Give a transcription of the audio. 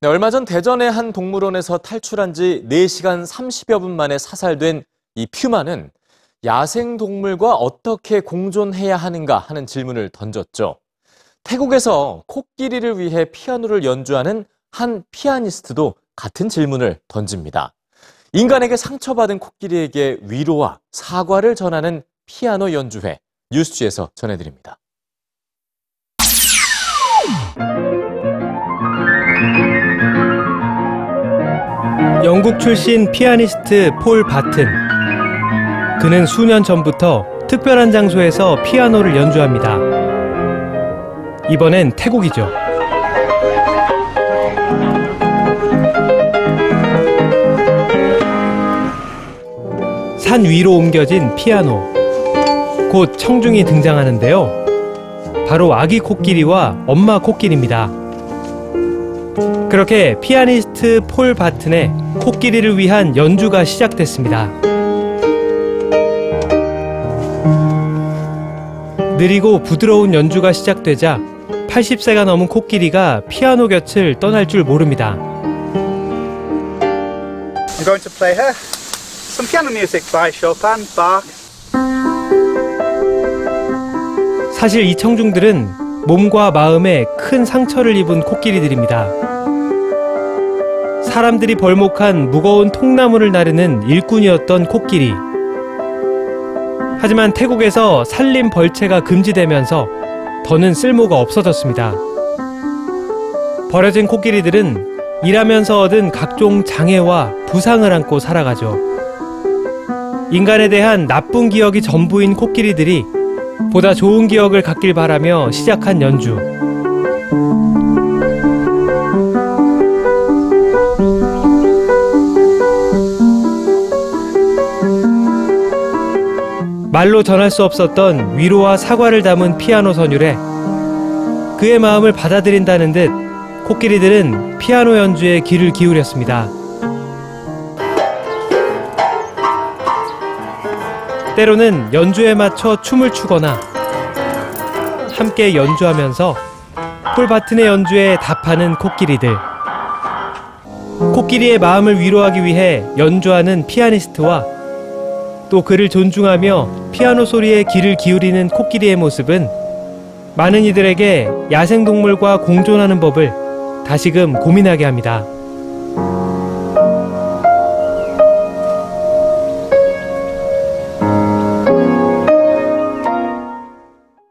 네, 얼마 전 대전의 한 동물원에서 탈출한 지 4시간 30여 분 만에 사살된 이 퓨마는 야생동물과 어떻게 공존해야 하는가 하는 질문을 던졌죠. 태국에서 코끼리를 위해 피아노를 연주하는 한 피아니스트도 같은 질문을 던집니다. 인간에게 상처받은 코끼리에게 위로와 사과를 전하는 피아노 연주회, 뉴스G에서 전해드립니다. 영국 출신 피아니스트 폴 바튼. 그는 수년 전부터 특별한 장소에서 피아노를 연주합니다. 이번엔 태국이죠. 산 위로 옮겨진 피아노. 곧 청중이 등장하는데요. 바로 아기 코끼리와 엄마 코끼리입니다. 그렇게 피아니스트 폴 바튼의 코끼리를 위한 연주가 시작됐습니다. 느리고 부드러운 연주가 시작되자 80세가 넘은 코끼리가 피아노 곁을 떠날 줄 모릅니다. I'm going to play here some piano music by Chopin, Bach. 사실 이 청중들은 몸과 마음에 큰 상처를 입은 코끼리들입니다. 사람들이 벌목한 무거운 통나무를 나르는 일꾼이었던 코끼리. 하지만 태국에서 산림 벌채가 금지되면서 더는 쓸모가 없어졌습니다. 버려진 코끼리들은 일하면서 얻은 각종 장애와 부상을 안고 살아가죠. 인간에 대한 나쁜 기억이 전부인 코끼리들이 보다 좋은 기억을 갖길 바라며 시작한 연주. 말로 전할 수 없었던 위로와 사과를 담은 피아노 선율에 그의 마음을 받아들인다는 듯 코끼리들은 피아노 연주에 귀를 기울였습니다. 때로는 연주에 맞춰 춤을 추거나 함께 연주하면서 폴 바튼의 연주에 답하는 코끼리들. 코끼리의 마음을 위로하기 위해 연주하는 피아니스트와 또 그를 존중하며 피아노 소리에 귀를 기울이는 코끼리의 모습은 많은 이들에게 야생동물과 공존하는 법을 다시금 고민하게 합니다.